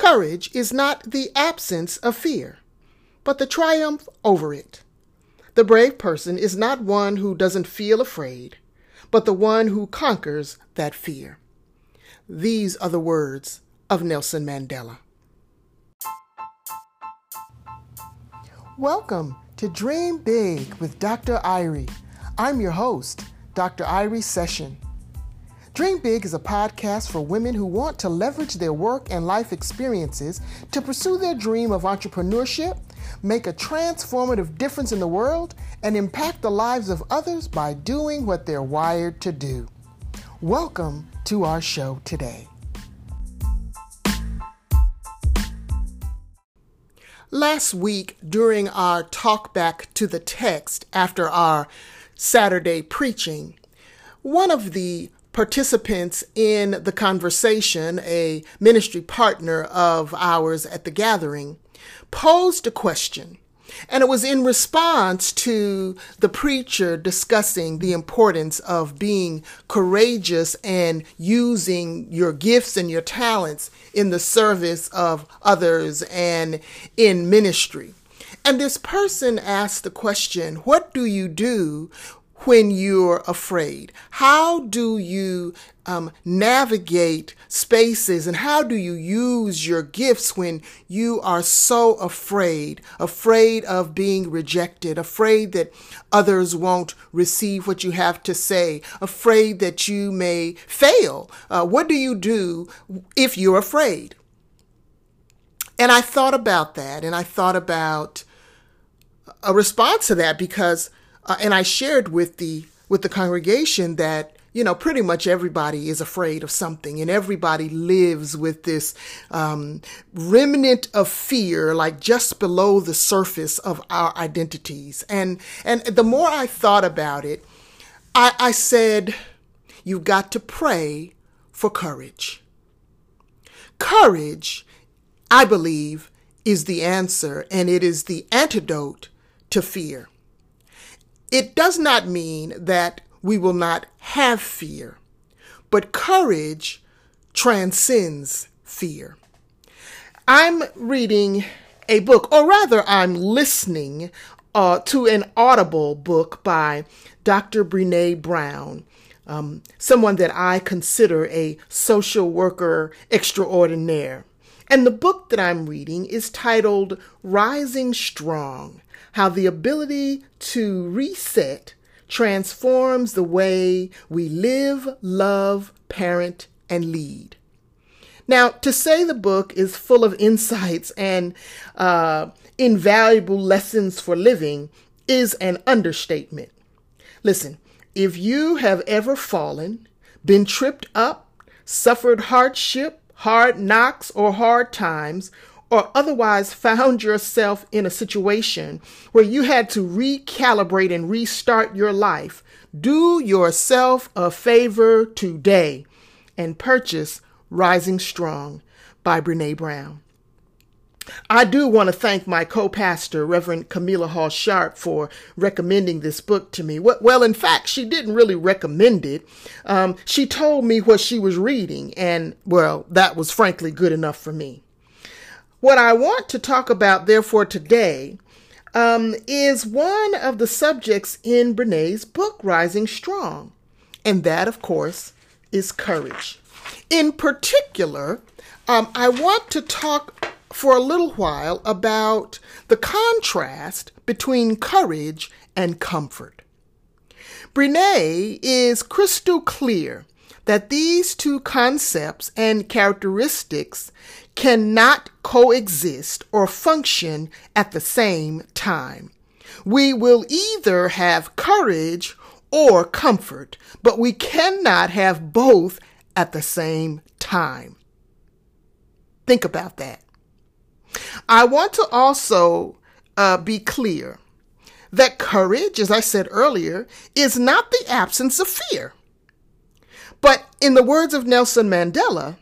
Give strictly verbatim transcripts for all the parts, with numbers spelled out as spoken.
Courage is not the absence of fear, but the triumph over it. The brave person is not one who doesn't feel afraid, but the one who conquers that fear. These are the words of Nelson Mandela. Welcome to Dream Big with Doctor Irie. I'm your host, Doctor Irie Session. Dream Big is a podcast for women who want to leverage their work and life experiences to pursue their dream of entrepreneurship, make a transformative difference in the world, and impact the lives of others by doing what they're wired to do. Welcome to our show today. Last week, during our talk back to the text after our Saturday preaching, one of the participants in the conversation, a ministry partner of ours at the gathering, posed a question, and it was in response to the preacher discussing the importance of being courageous and using your gifts and your talents in the service of others and in ministry. And this person asked the question, what do you do when you're afraid? How do you um, navigate spaces, and how do you use your gifts when you are so afraid, afraid of being rejected, afraid that others won't receive what you have to say, afraid that you may fail? Uh, what do you do if you're afraid? And I thought about that, and I thought about a response to that because Uh, and I shared with the with the congregation that, you know, pretty much everybody is afraid of something, and everybody lives with this um, remnant of fear, like just below the surface of our identities. And and the more I thought about it, I, I said, you've got to pray for courage. Courage, I believe, is the answer, and it is the antidote to fear. It does not mean that we will not have fear, but courage transcends fear. I'm reading a book, or rather I'm listening uh, to an Audible book by Doctor Brené Brown, um, someone that I consider a social worker extraordinaire. And the book that I'm reading is titled Rising Strong: How the Ability to Reset Transforms the Way We Live, Love, Parent, and Lead. Now, to say the book is full of insights and uh, invaluable lessons for living is an understatement. Listen, if you have ever fallen, been tripped up, suffered hardship, hard knocks, or hard times, or otherwise found yourself in a situation where you had to recalibrate and restart your life, do yourself a favor today and purchase Rising Strong by Brené Brown. I do want to thank my co-pastor, Reverend Camila Hall Sharp, for recommending this book to me. Well, in fact, she didn't really recommend it. Um, she told me what she was reading, and, well, that was frankly good enough for me. What I want to talk about, therefore, today um, is one of the subjects in Brené's book, Rising Strong, and that, of course, is courage. In particular, um, I want to talk for a little while about the contrast between courage and comfort. Brené is crystal clear that these two concepts and characteristics cannot coexist or function at the same time. We will either have courage or comfort, but we cannot have both at the same time. Think about that. I want to also uh, be clear that courage, as I said earlier, is not the absence of fear. But in the words of Nelson Mandela,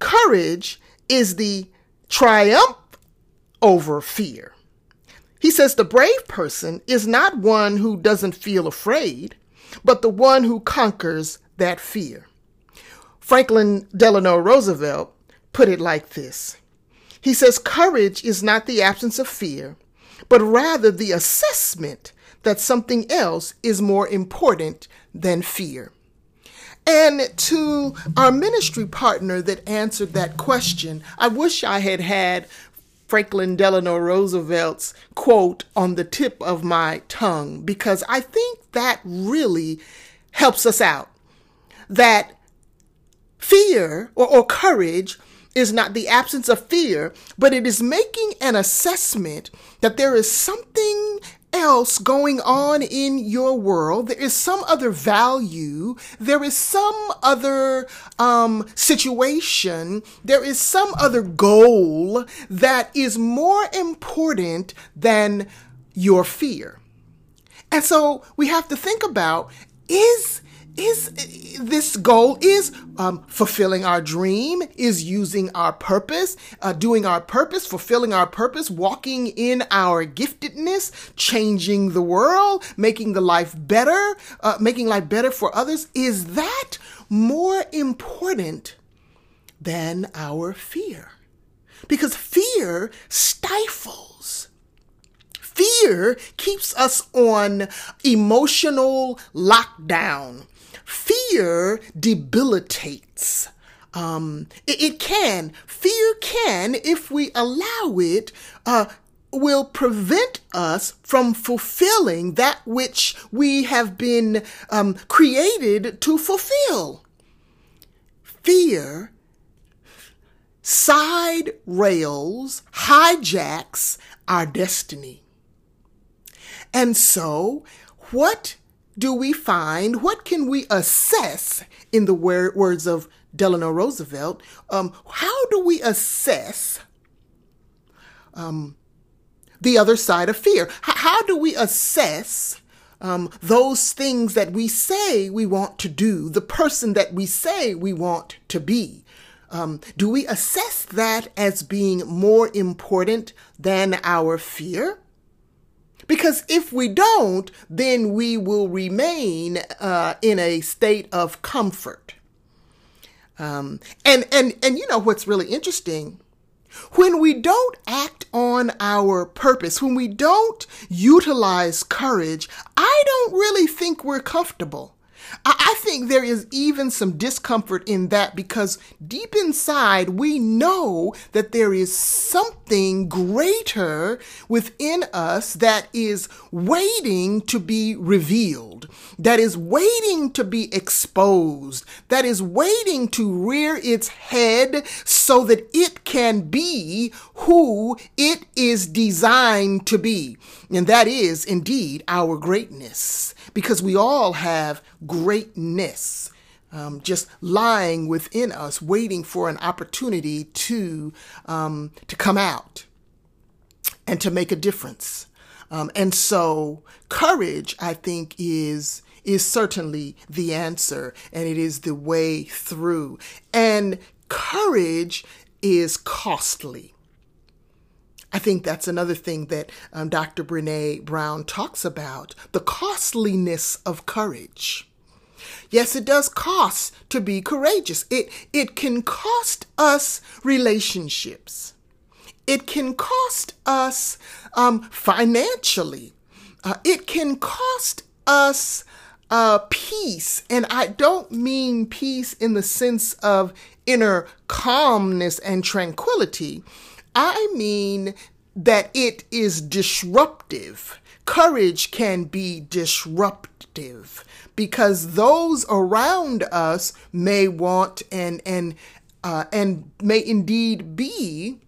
courage is the triumph over fear. He says the brave person is not one who doesn't feel afraid, but the one who conquers that fear. Franklin Delano Roosevelt put it like this. He says, courage is not the absence of fear, but rather the assessment that something else is more important than fear. And to our ministry partner that answered that question, I wish I had had Franklin Delano Roosevelt's quote on the tip of my tongue, because I think that really helps us out. That fear or, or courage is not the absence of fear, but it is making an assessment that there is something else going on in your world. There is some other value. There is some other um, situation. There is some other goal that is more important than your fear. And so we have to think about, is Is this goal, is um, fulfilling our dream, is using our purpose, uh, doing our purpose, fulfilling our purpose, walking in our giftedness, changing the world, making the life better, uh, making life better for others. Is that more important than our fear? Because fear stifles. Fear keeps us on emotional lockdown. Fear debilitates. Um, it, it can. Fear can, if we allow it, uh, will prevent us from fulfilling that which we have been um, created to fulfill. Fear side rails, hijacks our destiny. And so, what do we find? What can we assess, in the wor- words of Delano Roosevelt? Um, how do we assess um, the other side of fear? H- how do we assess um, those things that we say we want to do, the person that we say we want to be? Um, do we assess that as being more important than our fear? Because if we don't, then we will remain uh, in a state of comfort. Um, and, and, and you know what's really interesting? When we don't act on our purpose, when we don't utilize courage, I don't really think we're comfortable. I think there is even some discomfort in that, because deep inside we know that there is something greater within us that is waiting to be revealed, that is waiting to be exposed, that is waiting to rear its head so that it can be who it is designed to be. And that is indeed our greatness, because we all have greatness um, just lying within us, waiting for an opportunity to um, to come out and to make a difference. Um, and so courage, I think, is is certainly the answer, and it is the way through. And courage is costly. I think that's another thing that um, Doctor Brené Brown talks about, the costliness of courage. Yes, it does cost to be courageous. It, it can cost us relationships. It can cost us um, financially. Uh, it can cost us uh, peace. And I don't mean peace in the sense of inner calmness and tranquility. I mean that it is disruptive. Courage can be disruptive because those around us may want and and uh, and may indeed be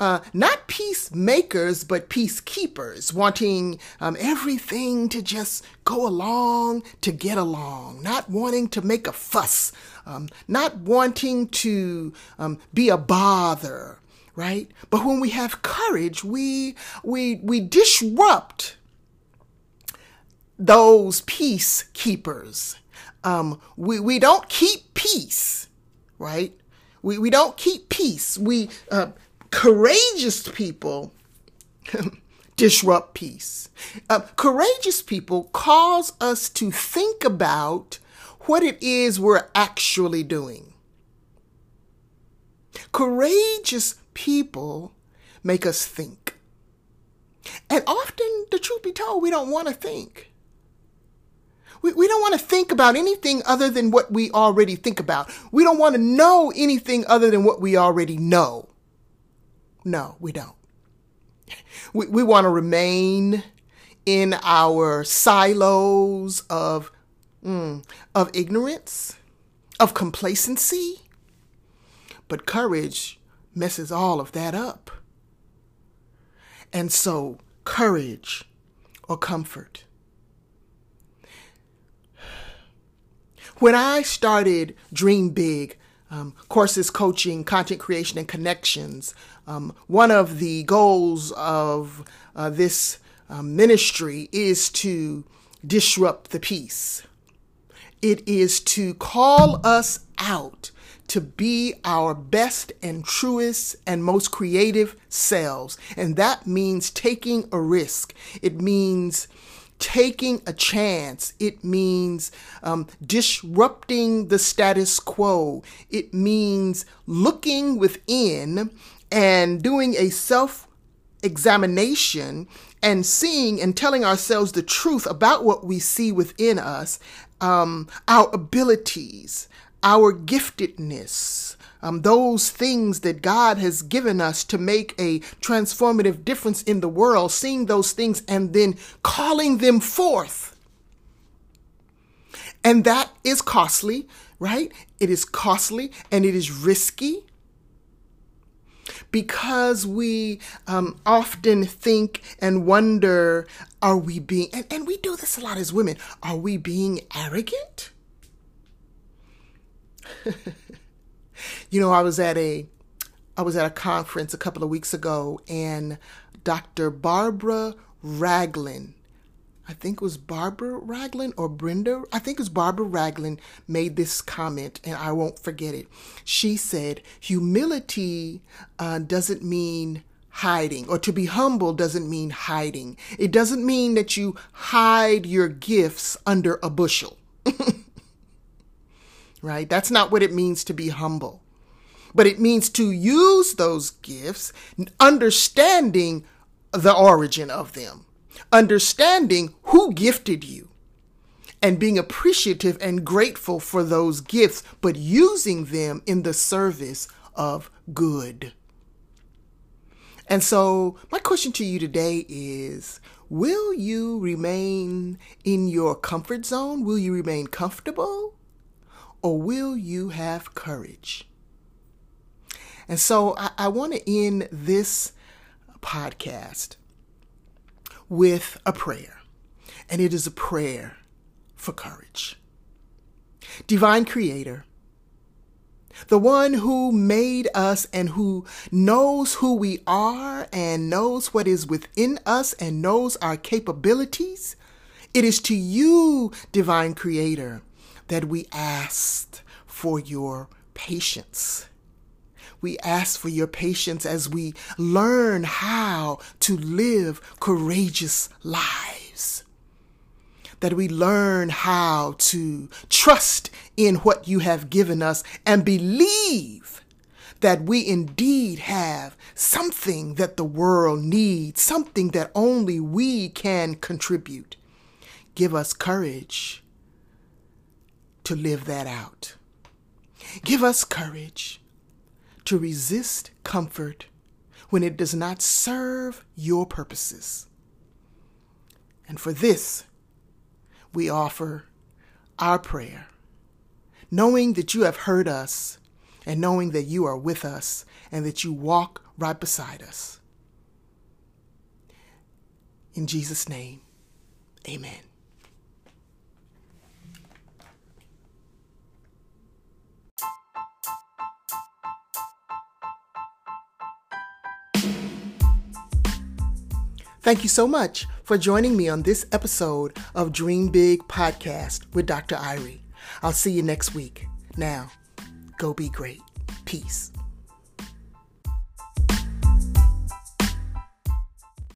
uh, not peacemakers but peacekeepers, wanting um, everything to just go along to get along, not wanting to make a fuss, um, not wanting to um, be a bother. Right? But when we have courage, we we we disrupt those peacekeepers. Um, we we don't keep peace, right? We we don't keep peace. We uh, courageous people disrupt peace. Uh, courageous people cause us to think about what it is we're actually doing. Courageous people make us think. And often, the truth be told, we don't want to think. We, we don't want to think about anything other than what we already think about. We don't want to know anything other than what we already know. No, we don't. We, we want to remain in our silos of, mm, of ignorance, of complacency. But courage messes all of that up. And so, courage or comfort. When I started Dream Big, um, courses, coaching, content creation, and connections, um, one of the goals of uh, this uh, ministry is to disrupt the peace. It is to call us out to be our best and truest and most creative selves. And that means taking a risk. It means taking a chance. It means um, disrupting the status quo. It means looking within and doing a self-examination and seeing and telling ourselves the truth about what we see within us, um, our abilities, our giftedness, um, those things that God has given us to make a transformative difference in the world, seeing those things and then calling them forth. And that is costly, right? It is costly and it is risky because we um, often think and wonder, are we being, and, and we do this a lot as women, are we being arrogant? You know, I was at a, I was at a conference a couple of weeks ago, and Doctor Barbara Raglan, I think it was Barbara Raglan or Brenda, I think it was Barbara Raglan, made this comment, and I won't forget it. She said, humility uh, doesn't mean hiding, or to be humble doesn't mean hiding. It doesn't mean that you hide your gifts under a bushel. Right? That's not what it means to be humble. But it means to use those gifts, understanding the origin of them, understanding who gifted you, and being appreciative and grateful for those gifts, but using them in the service of good. And so my question to you today is, will you remain in your comfort zone? Will you remain comfortable? Or will you have courage? And so I, I want to end this podcast with a prayer. And it is a prayer for courage. Divine Creator, the one who made us and who knows who we are and knows what is within us and knows our capabilities, it is to you, Divine Creator, that we asked for your patience. We ask for your patience as we learn how to live courageous lives. That we learn how to trust in what you have given us and believe that we indeed have something that the world needs, something that only we can contribute. Give us courage to live that out. Give us courage to resist comfort when it does not serve your purposes. And for this, we offer our prayer, knowing that you have heard us and knowing that you are with us and that you walk right beside us. In Jesus' name, amen. Thank you so much for joining me on this episode of Dream Big Podcast with Doctor Irie. I'll see you next week. Now, go be great. Peace.